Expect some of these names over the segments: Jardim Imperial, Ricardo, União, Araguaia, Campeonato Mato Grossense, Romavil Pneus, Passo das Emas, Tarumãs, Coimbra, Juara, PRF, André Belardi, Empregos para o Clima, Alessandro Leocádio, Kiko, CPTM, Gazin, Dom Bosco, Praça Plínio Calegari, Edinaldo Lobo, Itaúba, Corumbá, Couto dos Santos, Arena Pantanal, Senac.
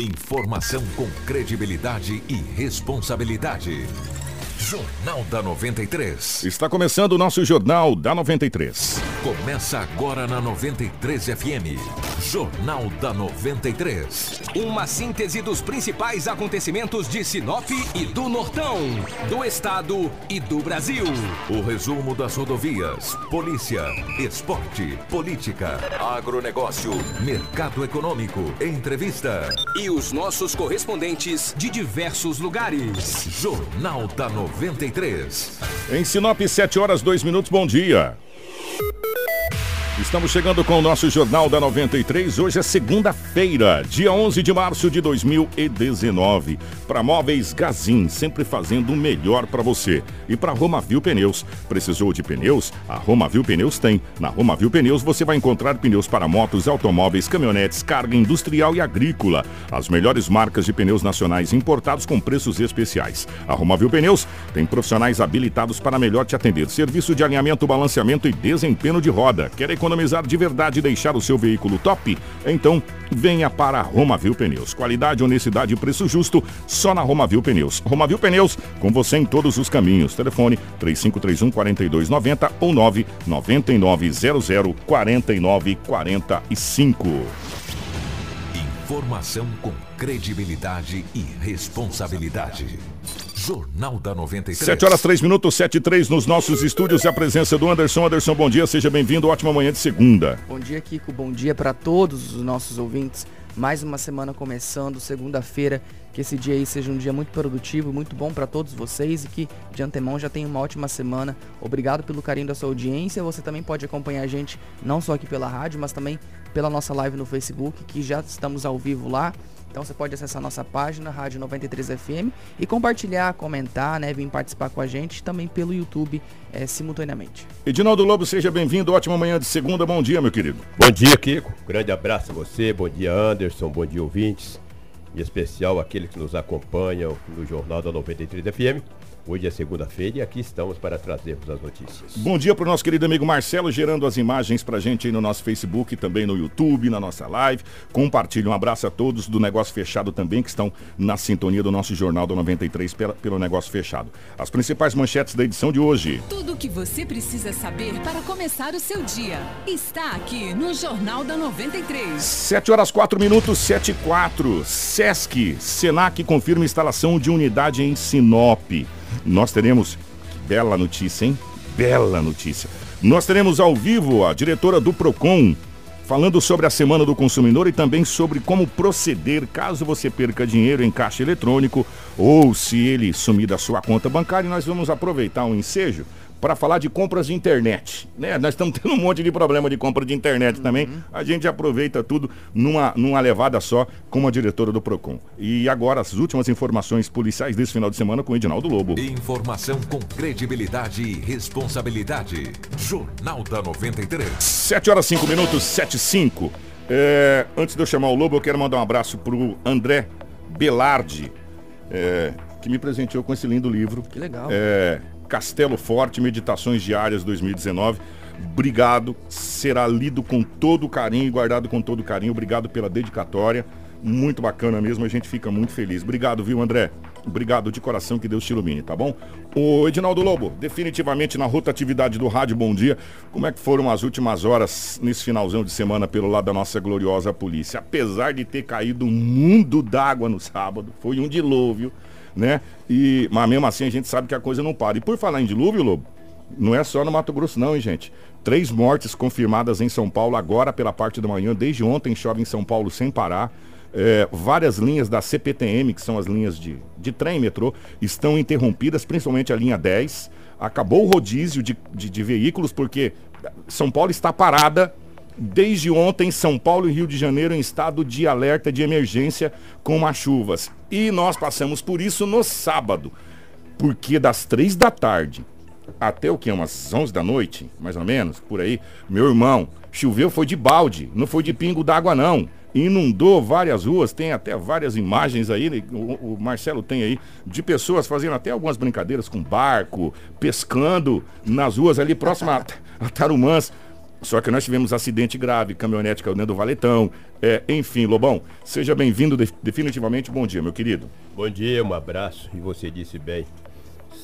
Informação com credibilidade e responsabilidade. Jornal da 93. Está começando o nosso Jornal da 93. Começa agora na 93 FM. Jornal da 93. Uma síntese dos principais acontecimentos de Sinop e do Nortão, do Estado e do Brasil. O resumo das rodovias, polícia, esporte, política, agronegócio, mercado econômico, entrevista. E os nossos correspondentes de diversos lugares. Jornal da 93. Em Sinop, 7h02. Bom dia. Estamos chegando com o nosso Jornal da 93. Hoje é segunda-feira, dia 11 de março de 2019. Para Móveis Gazin, sempre fazendo o melhor para você. E para Romavil Pneus. Precisou de pneus? A Romavil Pneus tem. Na Romavil Pneus você vai encontrar pneus para motos, automóveis, caminhonetes, carga industrial e agrícola. As melhores marcas de pneus nacionais importados com preços especiais. A Romavil Pneus tem profissionais habilitados para melhor te atender. Serviço de alinhamento, balanceamento e desempenho de roda. Quer economizar de verdade e deixar o seu veículo top? Então, venha para a Romavil Pneus. Qualidade, honestidade e preço justo só na Romavil Pneus. Romavil Pneus, com você em todos os caminhos. Telefone 3531-4290 ou 99900-4945. Informação com credibilidade e responsabilidade. Jornal da 93. 7h03, 7h03 nos nossos estúdios e a presença do Anderson. Anderson, bom dia, seja bem-vindo, ótima manhã de segunda. Bom dia, Kiko, bom dia para todos os nossos ouvintes. Mais uma semana começando, segunda-feira, que esse dia aí seja um dia muito produtivo, muito bom para todos vocês e que de antemão já tenha uma ótima semana. Obrigado pelo carinho da sua audiência. Você também pode acompanhar a gente não só aqui pela rádio, mas também pela nossa live no Facebook, que já estamos ao vivo lá. Então você pode acessar nossa página, Rádio 93FM, e compartilhar, comentar, né, vir participar com a gente também pelo YouTube simultaneamente. Edinaldo Lobo, seja bem-vindo, ótima manhã de segunda, bom dia, meu querido. Bom dia, Kiko, grande abraço a você, bom dia, Anderson, bom dia, ouvintes, em especial aqueles que nos acompanham no Jornal da 93FM. Hoje é segunda-feira e aqui estamos para trazermos as notícias. Bom dia para o nosso querido amigo Marcelo, gerando as imagens para a gente aí no nosso Facebook, também no YouTube, na nossa live. Compartilhe, um abraço a todos do Negócio Fechado também, que estão na sintonia do nosso Jornal da 93 pelo Negócio Fechado. As principais manchetes da edição de hoje. Tudo o que você precisa saber para começar o seu dia está aqui no Jornal da 93. 7h04, 7h04. Sesc, Senac confirma instalação de unidade em Sinop. Nós teremos, bela notícia, hein? Bela notícia. Nós teremos ao vivo a diretora do Procon falando sobre a Semana do Consumidor e também sobre como proceder caso você perca dinheiro em caixa eletrônico ou se ele sumir da sua conta bancária. E nós vamos aproveitar um ensejo para falar de compras de internet, né? Nós estamos tendo um monte de problema de compra de internet também. A gente aproveita tudo numa levada só com a diretora do Procon. E agora as últimas informações policiais desse final de semana com o Edinaldo Lobo. Informação com credibilidade e responsabilidade. Jornal da 93. 7h05, 7h05. Antes de eu chamar o Lobo, eu quero mandar um abraço pro André Belardi, que me presenteou com esse lindo livro. Que legal. Castelo Forte, Meditações Diárias 2019. Obrigado, será lido com todo carinho e guardado com todo carinho. Obrigado pela dedicatória, muito bacana mesmo, a gente fica muito feliz. Obrigado, viu, André? Obrigado de coração, que Deus te ilumine, tá bom? O Edinaldo Lobo, definitivamente na rotatividade do rádio, bom dia. Como é que foram as últimas horas nesse finalzão de semana pelo lado da nossa gloriosa polícia? Apesar de ter caído um mundo d'água no sábado, foi um dilúvio, né? Mas mesmo assim a gente sabe que a coisa não para. E por falar em dilúvio, Lobo, não é só no Mato Grosso não, hein, gente? 3 mortes confirmadas em São Paulo agora pela parte da manhã. Desde ontem chove em São Paulo sem parar. Várias linhas da CPTM, que são as linhas de trem e metrô, estão interrompidas, principalmente a linha 10. Acabou o rodízio de veículos, porque São Paulo está parada. Desde ontem, São Paulo e Rio de Janeiro em estado de alerta de emergência com as chuvas. E nós passamos por isso no sábado, porque das 3 da tarde até o que? Umas 11 da noite, mais ou menos, por aí. Meu irmão, choveu foi de balde, não foi de pingo d'água não. Inundou várias ruas, tem até várias imagens aí, né? O Marcelo tem aí, de pessoas fazendo até algumas brincadeiras com barco, pescando nas ruas ali próxima a Tarumãs. Só que nós tivemos acidente grave, caminhonete caiu dentro do valetão, Enfim, Lobão, seja bem-vindo definitivamente. Bom dia, meu querido. Bom dia, um abraço. E você disse bem,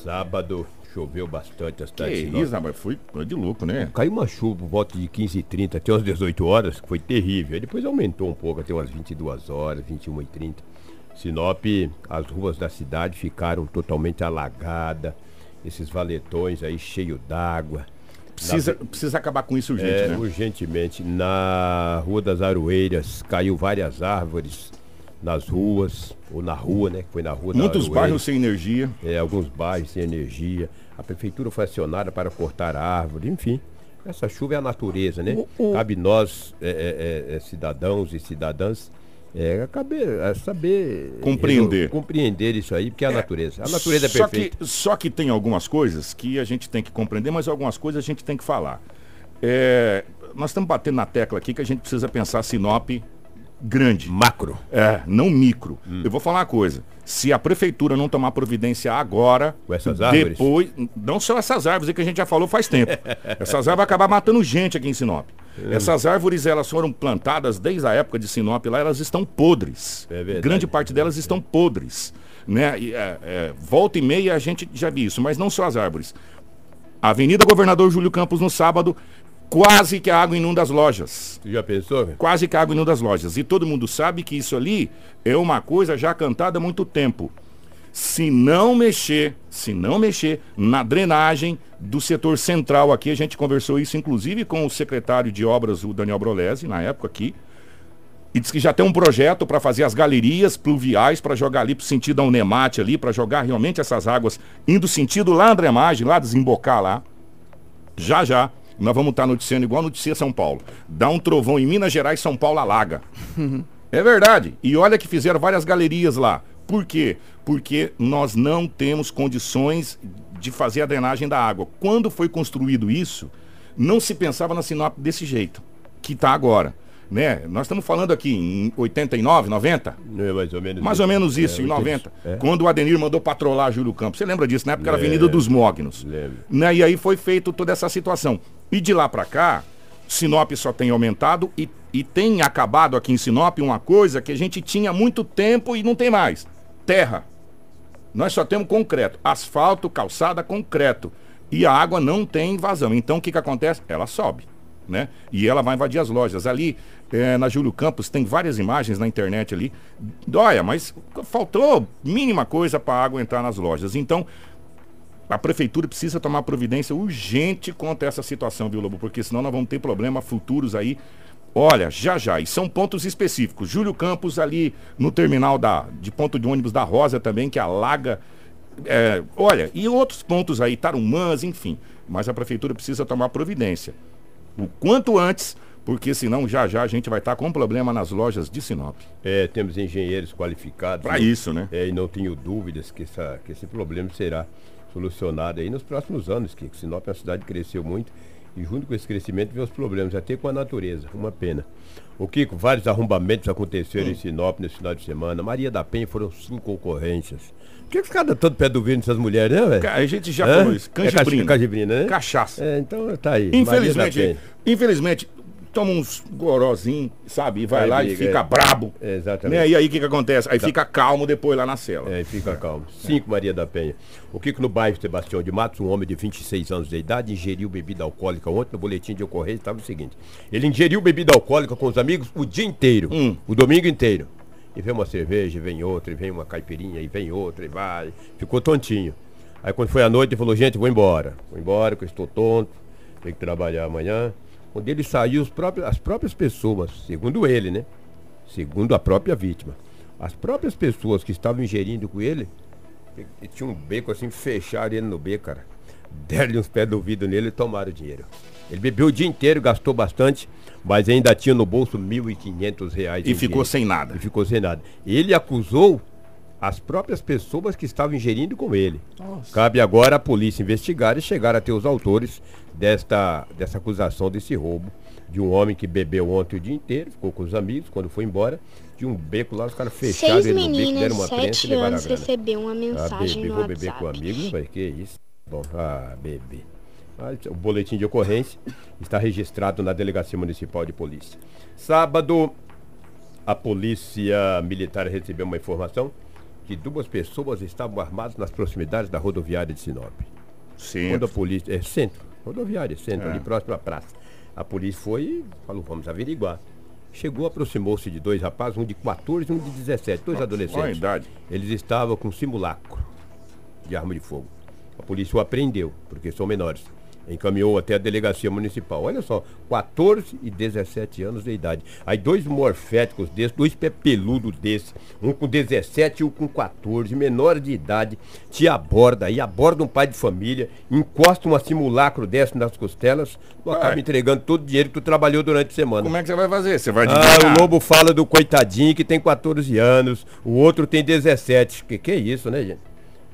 sábado choveu bastante as tardes. Que isso, mas foi de louco, né? Caiu uma chuva por volta de 15h30 até umas 18 horas, que foi terrível. Aí depois aumentou um pouco até umas 22 horas, 21h30. Sinop, as ruas da cidade ficaram totalmente alagadas, esses valetões aí cheios d'água. Precisa acabar com isso urgente, né? Urgentemente. Na Rua das Aroeiras caiu várias árvores nas ruas, ou na rua, né? Foi na rua da Muitos Aroeiras. Bairros sem energia. Alguns bairros sem energia. A prefeitura foi acionada para cortar a árvore, enfim. Essa chuva é a natureza, né? Cabe nós, cidadãos e cidadãs, saber compreender isso aí, porque é a natureza. A natureza é perfeita. Só que tem algumas coisas que a gente tem que compreender, mas algumas coisas a gente tem que falar. Nós estamos batendo na tecla aqui que a gente precisa pensar Sinop grande. Macro. Não micro. Eu vou falar uma coisa. Se a prefeitura não tomar providência agora, com essas árvores? Depois, não só essas árvores que a gente já falou faz tempo. Essas árvores vão acabar matando gente aqui em Sinop. Essas árvores, elas foram plantadas desde a época de Sinop lá, elas estão podres. Verdade. Grande parte delas estão podres, né? Volta e meia a gente já viu isso, mas não só as árvores. Avenida Governador Júlio Campos no sábado, quase que a água inunda as lojas. Você já pensou? Quase que a água inunda as lojas. E todo mundo sabe que isso ali é uma coisa já cantada há muito tempo. Se não mexer na drenagem do setor central aqui, a gente conversou isso inclusive com o secretário de obras, o Daniel Brolesi, na época aqui, e disse que já tem um projeto para fazer as galerias pluviais, para jogar ali para o sentido da Unemate ali, para jogar realmente essas águas indo sentido lá na drenagem, lá desembocar lá. Já. Nós vamos estar noticiando igual noticia São Paulo. Dá um trovão em Minas Gerais, São Paulo alaga. É verdade. E olha que fizeram várias galerias lá. Por quê? Porque nós não temos condições de fazer a drenagem da água. Quando foi construído isso, não se pensava na Sinop desse jeito que está agora, né? Nós estamos falando aqui em 89, 90? Mais ou menos isso, em 90. Quando o Adenir mandou patrolar Júlio Campos. Você lembra disso, né? Porque era a Avenida dos Mognos. Né? E aí foi feita toda essa situação. E de lá para cá, Sinop só tem aumentado e tem acabado aqui em Sinop uma coisa que a gente tinha há muito tempo e não tem mais. Terra. Nós só temos concreto. Asfalto, calçada, concreto. E a água não tem invasão. Então o que acontece? Ela sobe, né? E ela vai invadir as lojas. Ali, na Júlio Campos, tem várias imagens na internet ali. Olha, mas faltou mínima coisa para a água entrar nas lojas. Então, a prefeitura precisa tomar providência urgente contra essa situação, viu, Lobo? Porque senão nós vamos ter problemas futuros aí. Olha, já. E são pontos específicos. Júlio Campos ali no terminal de ponto de ônibus da Rosa também, que alaga. E outros pontos aí, Tarumãs, enfim. Mas a prefeitura precisa tomar providência o quanto antes, porque senão já a gente vai estar com problema nas lojas de Sinop. Temos engenheiros qualificados para isso, né? E não tenho dúvidas que esse problema será solucionado aí nos próximos anos, que Sinop é uma cidade que cresceu muito e junto com esse crescimento vem os problemas, até com a natureza. Uma pena. O Kiko, vários arrombamentos aconteceram em Sinop nesse final de semana. Maria da Penha foram 5 concorrências. Por que cada tanto pé do vidro dessas mulheres, né, velho? A gente já falou isso. Canjibrina, né? Cachaça. Então tá aí. Infelizmente, toma uns gorozinhos, sabe? E vai aí, lá e fica brabo. Exatamente. Né? E aí o que acontece? Aí fica calmo depois lá na cela. Fica calmo. 5 Maria da Penha. O Kiko, no bairro Sebastião de Matos, um homem de 26 anos de idade, ingeriu bebida alcoólica ontem. No boletim de ocorrência estava o seguinte: ele ingeriu bebida alcoólica com os amigos o dia inteiro, o domingo inteiro. E vem uma cerveja, e vem outra, e vem uma caipirinha, e vem outra, e vai. Ficou tontinho. Aí quando foi à noite, ele falou: gente, vou embora. Vou embora, que eu estou tonto, tenho que trabalhar amanhã. Quando ele saiu, as próprias pessoas, segundo ele, né? Segundo a própria vítima, as próprias pessoas que estavam ingerindo com ele, e tinha um beco assim, fecharam ele no beco, cara. Deram-lhe uns pés do vidro nele e tomaram o dinheiro. Ele bebeu o dia inteiro, gastou bastante, mas ainda tinha no bolso R$1.500. E ficou sem nada. Ele acusou as próprias pessoas que estavam ingerindo com ele. Nossa. Cabe agora a polícia investigar e chegar até os autores dessa acusação, desse roubo de um homem que bebeu ontem o dia inteiro, ficou com os amigos, quando foi embora, de um beco lá, os caras fecharam ele no beco, deram uma prensa e levaram a grana. 6 meninas de 7 anos receberam uma mensagem no WhatsApp. Beber com amigos, falei, que isso? Bom, bebê. O boletim de ocorrência está registrado na Delegacia Municipal de Polícia. Sábado, A polícia militar recebeu uma informação que duas pessoas estavam armadas nas proximidades da rodoviária de Sinop. Sim. Quando a polícia... É centro, rodoviária, centro, ali próximo à praça. A polícia foi e falou, vamos averiguar. Chegou, aproximou-se de dois rapazes, um de 14 e um de 17, dois adolescentes. Olha a idade. Eles estavam com simulacro de arma de fogo. A polícia o apreendeu, porque são menores. Encaminhou até a delegacia municipal. Olha só, 14 e 17 anos de idade. Aí dois morféticos desses, dois pé peludo desses, um com 17 e um com 14, menor de idade, te aborda e aborda um pai de família, encosta um simulacro desse nas costelas, tu acaba entregando todo o dinheiro que tu trabalhou durante a semana. Como é que você vai fazer? Você vai adivinhar? O Lobo fala do coitadinho que tem 14 anos, o outro tem 17. Que é isso, né, gente?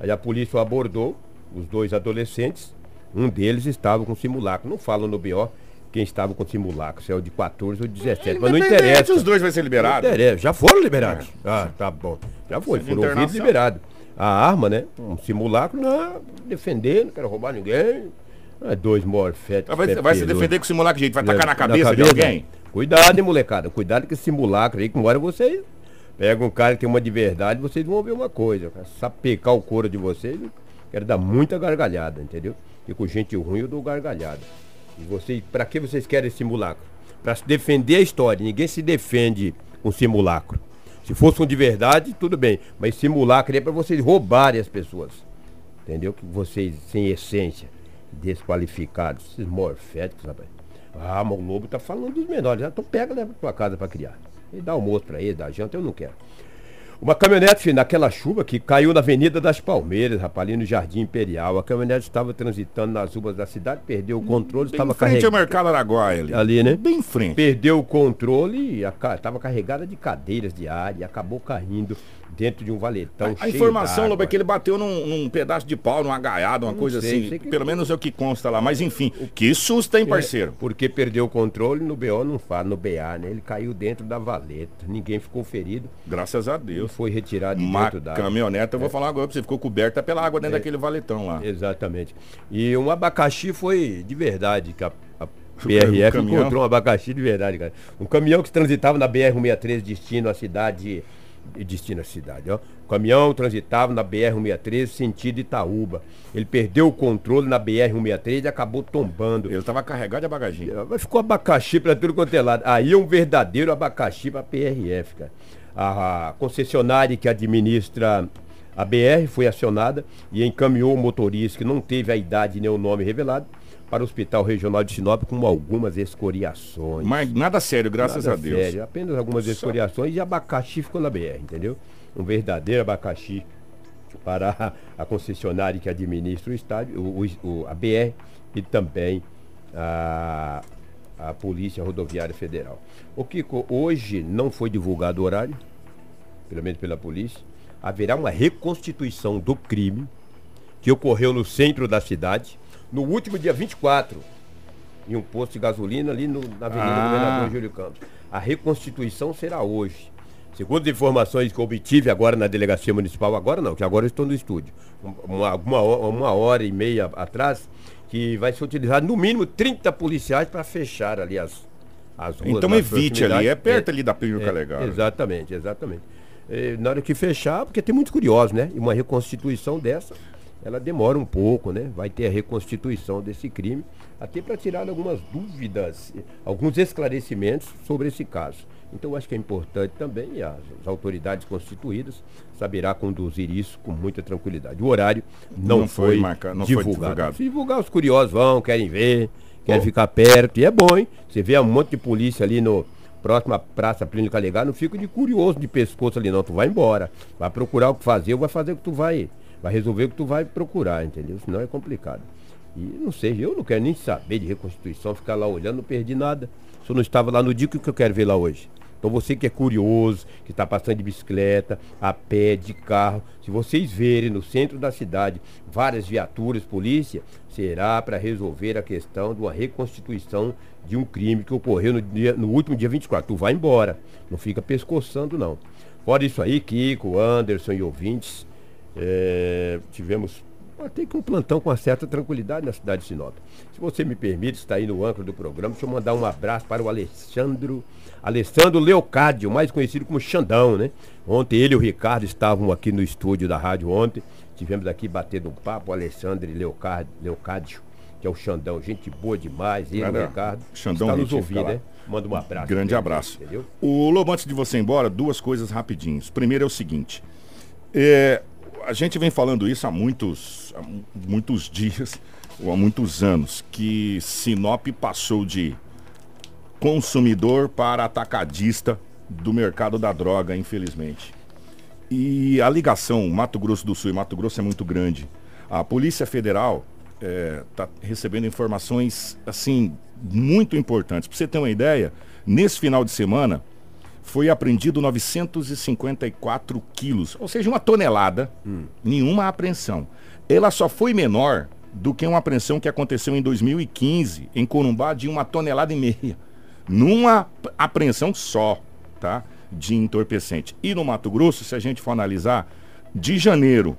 Aí a polícia abordou os dois adolescentes. Um deles estava com simulacro. Não falam no BO quem estava com simulacro, se é o de 14 ou 17. Mas não interessa. Os dois vão ser liberados. Já foram liberados. Ah, tá bom. Já foi. Foram ouvidos e liberados. A arma, né? Um simulacro, não, defendendo, não quero roubar ninguém. Dois morféticos. Vai se defender com simulacro, gente. Vai tacar na cabeça de alguém? Cuidado, hein, molecada. Cuidado com esse simulacro aí, que uma hora vocês pegam um cara que tem uma de verdade, vocês vão ver uma coisa. Sapecar o couro de vocês, quero dar muita gargalhada, entendeu? E com gente ruim eu dou gargalhada. E vocês, pra que vocês querem simulacro? Pra se defender a história. Ninguém se defende com simulacro. Se fosse um de verdade, tudo bem. Mas simulacro é pra vocês roubarem as pessoas. Entendeu? Que vocês, sem essência, desqualificados, esses morféticos, rapaz. Ah, mas o Lobo tá falando dos menores. Então pega, leva pra tua casa pra criar. E dá almoço pra eles, dá janta, eu não quero. Uma caminhonete, filho, naquela chuva que caiu na Avenida das Palmeiras, rapaz, ali no Jardim Imperial. A caminhonete estava transitando nas ruas da cidade, perdeu o controle, estava carregada. Em frente ao mercado Araguaia ali. Ali, né? Bem em frente. Perdeu o controle, estava carregada de cadeiras de ar e acabou caindo dentro de um valetão cheio. A informação, Lobo, é que ele bateu num pedaço de pau, numa gaiada, uma coisa assim. Pelo menos é o que consta lá. Mas enfim, que susto, hein, parceiro? Porque perdeu o controle, no BO não fala, no BA, né? Ele caiu dentro da valeta. Ninguém ficou ferido. Graças a Deus. Foi retirado de dentro da caminhoneta, eu vou falar agora pra você, ficou coberta pela água dentro daquele valetão lá. Exatamente. E um abacaxi foi de verdade, que a PRF encontrou um abacaxi de verdade, cara. Um caminhão que transitava na BR-163 destino à cidade, ó. O caminhão transitava na BR-163 sentido Itaúba. Ele perdeu o controle na BR-163 e acabou tombando. Ele estava carregado de abacaxi. Ficou abacaxi pra tudo quanto é lado. Aí um verdadeiro abacaxi pra PRF, cara. A concessionária que administra a BR foi acionada e encaminhou o motorista, que não teve a idade nem o nome revelado, para o Hospital Regional de Sinop com algumas escoriações. Mas nada sério, graças a Deus. Sério, apenas algumas escoriações e abacaxi ficou na BR, entendeu? Um verdadeiro abacaxi para a concessionária que administra o estádio, a BR e também a Polícia Rodoviária Federal. Ô Kiko, hoje não foi divulgado o horário, pelo menos pela polícia. Haverá uma reconstituição do crime que ocorreu no centro da cidade, no último dia 24, em um posto de gasolina ali na Avenida Governador Júlio Campos. A reconstituição será hoje. Segundo as informações que eu obtive agora na delegacia municipal, agora não, que agora eu estou no estúdio, uma hora e meia atrás, que vai ser utilizado no mínimo 30 policiais para fechar ali as ruas. Então evite ali, é perto ali da Píndica Legal. Exatamente. E, na hora que fechar, porque tem muitos curiosos, né? E uma reconstituição dessa, ela demora um pouco, né? Vai ter a reconstituição desse crime, até para tirar algumas dúvidas, alguns esclarecimentos sobre esse caso. Então acho que é importante também, e as autoridades constituídas saberá conduzir isso com muita tranquilidade. O horário não foi divulgado. Se divulgar, os curiosos vão, querem ver, querem ficar perto, e é bom, hein? Você vê um monte de polícia ali no próximo à Praça Plínio Calegari, não fica de curioso de pescoço ali não, tu vai embora, vai procurar o que fazer, ou vai fazer o que tu vai resolver o que tu vai procurar, entendeu? Senão é complicado. E não sei, eu não quero nem saber de reconstituição, ficar lá olhando, não perdi nada. Se eu não estava lá no dia, o que eu quero ver lá hoje? Então você que é curioso, que está passando de bicicleta, a pé, de carro, se vocês verem no centro da cidade várias viaturas, polícia, será para resolver a questão de uma reconstituição de um crime que ocorreu no último dia 24. Tu vai embora, não fica pescoçando não. Fora isso aí, Kiko, Anderson e ouvintes, tivemos mantém com o plantão com uma certa tranquilidade na cidade de Sinop. Se você me permite, está aí no âncora do programa, deixa eu mandar um abraço para o Alessandro Leocádio, mais conhecido como Xandão, né? Ontem ele e o Ricardo estavam aqui no estúdio da rádio ontem, tivemos aqui batendo um papo, o Alessandro Leocádio, que é o Xandão, gente boa demais, ele e o Ricardo, Xandão está nos ouvindo, né? Manda um abraço. Grande abraço. Entendeu? O Lobo, antes de você ir embora, duas coisas rapidinhas. Primeiro é o seguinte, a gente vem falando isso há muitos dias, ou há muitos anos, que Sinop passou de consumidor para atacadista do mercado da droga, infelizmente. E a ligação Mato Grosso do Sul e Mato Grosso é muito grande. A Polícia Federal está recebendo informações, assim, muito importantes. Para você ter uma ideia, nesse final de semana foi apreendido 954 quilos, ou seja, uma tonelada, nenhuma apreensão. Ela só foi menor do que uma apreensão que aconteceu em 2015, em Corumbá, de 1,5 toneladas. Numa apreensão só, tá? De entorpecente. E no Mato Grosso, se a gente for analisar, de janeiro,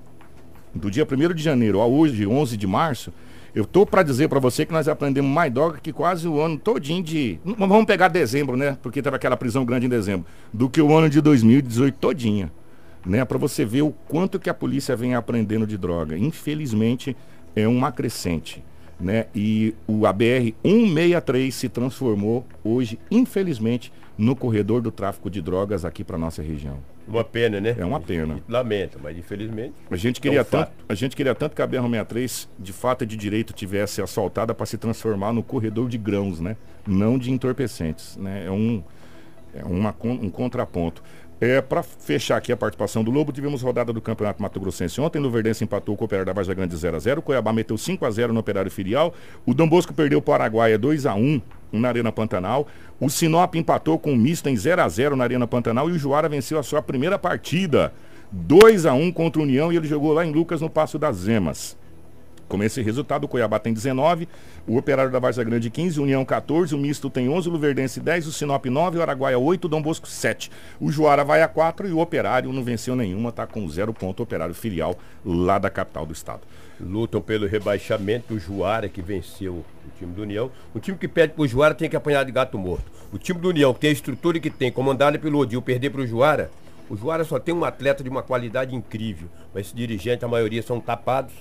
do dia 1º de janeiro a hoje, 11 de março, eu tô para dizer para você que nós aprendemos mais droga que quase o ano todinho de... Vamos pegar dezembro, né? Porque teve aquela prisão grande em dezembro. Do que o ano de 2018 todinha, né? Para você ver o quanto que a polícia vem aprendendo de droga. Infelizmente, é uma crescente, né? E a BR-163 se transformou hoje, infelizmente, no corredor do tráfico de drogas aqui para nossa região. Uma pena, né? É uma pena. Lamento, mas infelizmente... A gente queria tanto que a BR-163, de fato e de direito, tivesse assaltada para se transformar no corredor de grãos, né? Não de entorpecentes, né? É um contraponto. Para fechar aqui a participação do Lobo, tivemos rodada do Campeonato Mato Grossense ontem. O Verdense empatou com o Operário da Baixa Grande 0-0. O Cuiabá meteu 5-0 no Operário Filial. O Dom Bosco perdeu para o Araguaia 2-1 na Arena Pantanal. O Sinop empatou com o Misto em 0-0 na Arena Pantanal. E o Juara venceu a sua primeira partida 2-1 contra o União. E ele jogou lá em Lucas, no Passo das Emas. Com esse resultado, o Cuiabá tem 19, o Operário da Baixa Grande 15, o União 14, o Misto tem 11, o Verdense 10, o Sinop 9, o Araguaia 8, o Dom Bosco 7. O Juara vai a 4 e o Operário não venceu nenhuma, está com 0 ponto, o Operário Filial lá da capital do estado. Lutam pelo rebaixamento, o Juara que venceu o time do União. O time que perde para o Juara tem que apanhar de gato morto. O time do União, que tem a estrutura que tem, comandado pelo Odil, perder para o Juara, só tem um atleta de uma qualidade incrível, mas esse dirigente, a maioria são tapados.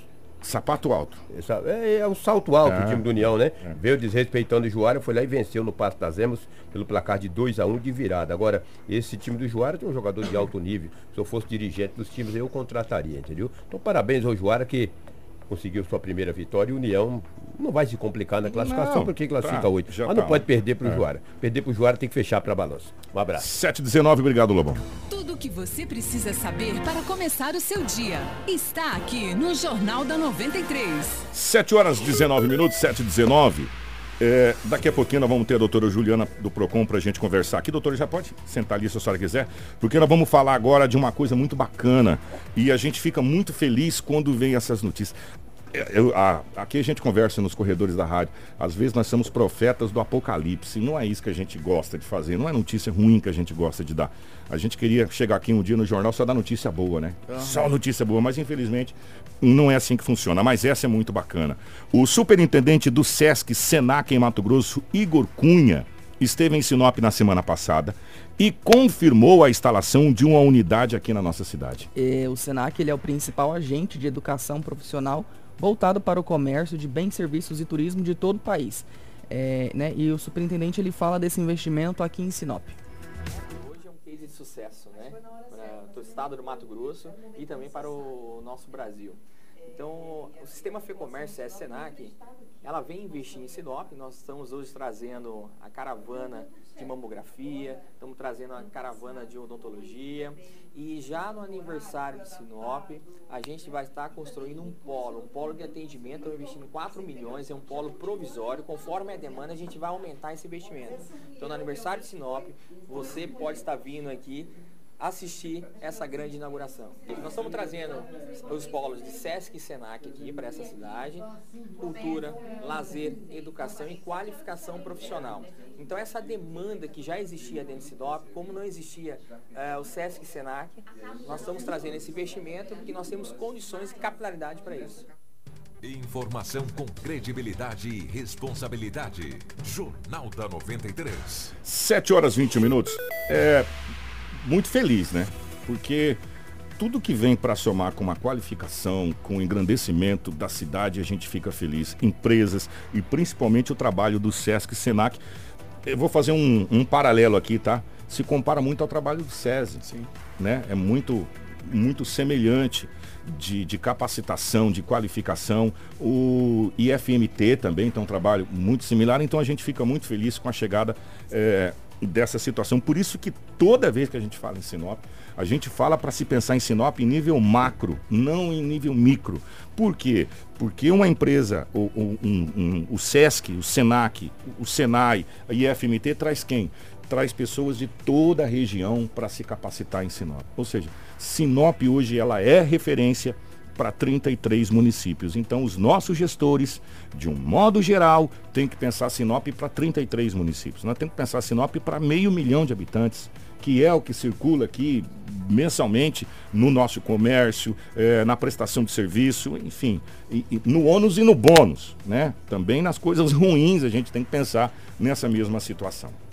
Sapato alto. É um salto alto o time do União, né? Veio desrespeitando o Juara, foi lá e venceu no Passo das Emas pelo placar de 2-1 de virada. Agora, esse time do Juara tem um jogador de alto nível. Se eu fosse dirigente dos times, eu contrataria, entendeu? Então, parabéns ao Juara que conseguiu sua primeira vitória. E o União não vai se complicar na classificação, não, porque classifica 8. Mas não pode perder para o Juara. Perder para o Juara tem que fechar para a balança. Um abraço. 7h19, obrigado, Lobão. Tudo o que você precisa saber para começar o seu dia está aqui no Jornal da 93. 7h19, 7h19. Daqui a pouquinho nós vamos ter a doutora Juliana do Procon para a gente conversar aqui. Doutora, já pode sentar ali se a senhora quiser, porque nós vamos falar agora de uma coisa muito bacana. E a gente fica muito feliz quando vem essas notícias. Aqui a gente conversa nos corredores da rádio. Às vezes nós somos profetas do apocalipse. Não é isso que a gente gosta de fazer. Não é notícia ruim que a gente gosta de dar. A gente queria chegar aqui um dia no jornal só dar notícia boa, né? Só notícia boa, mas infelizmente não é assim que funciona. Mas essa é muito bacana. O superintendente do Sesc Senac em Mato Grosso, Igor Cunha, esteve em Sinop na semana passada e confirmou a instalação de uma unidade aqui na nossa cidade. O Senac, ele é o principal agente de educação profissional voltado para o comércio de bens, serviços e turismo de todo o país. E o superintendente, ele fala desse investimento aqui em Sinop. Hoje é um case de sucesso, né? Para o estado do Mato Grosso e também para o nosso Brasil. Então, o sistema FEComércio e Senac, ela vem investir em Sinop. Nós estamos hoje trazendo a caravana de mamografia, estamos trazendo a caravana de odontologia. E já no aniversário de Sinop, a gente vai estar construindo um polo de atendimento. Estamos investindo 4 milhões, é um polo provisório. Conforme a demanda, a gente vai aumentar esse investimento. Então, no aniversário de Sinop, você pode estar vindo aqui assistir essa grande inauguração. Nós estamos trazendo os polos de Sesc e Senac aqui para essa cidade, cultura, lazer, educação e qualificação profissional. Então essa demanda que já existia dentro de Sinop, como não existia o Sesc e Senac, nós estamos trazendo esse investimento porque nós temos condições e capilaridade para isso. Informação com credibilidade e responsabilidade. Jornal da 93. 7h20. É muito feliz, né? Porque tudo que vem para somar com uma qualificação, com o engrandecimento da cidade, a gente fica feliz. Empresas e principalmente o trabalho do Sesc e Senac. Eu vou fazer um paralelo aqui, tá? Se compara muito ao trabalho do SESI. Sim. Né? É muito semelhante de capacitação, de qualificação. O IFMT também tem um trabalho muito similar, então a gente fica muito feliz com a chegada dessa situação. Por isso que toda vez que a gente fala em Sinop, a gente fala para se pensar em Sinop em nível macro, não em nível micro. Por quê? Porque uma empresa, o Sesc, o Senac, o Senai, a IFMT traz quem? Traz pessoas de toda a região para se capacitar em Sinop. Ou seja, Sinop hoje ela é referência para 33 municípios. Então os nossos gestores, de um modo geral, tem que pensar Sinop para 33 municípios. Nós temos que pensar Sinop para 500 mil de habitantes, que é o que circula aqui mensalmente no nosso comércio, na prestação de serviço, enfim, no ônus e no bônus, né? Também nas coisas ruins a gente tem que pensar nessa mesma situação.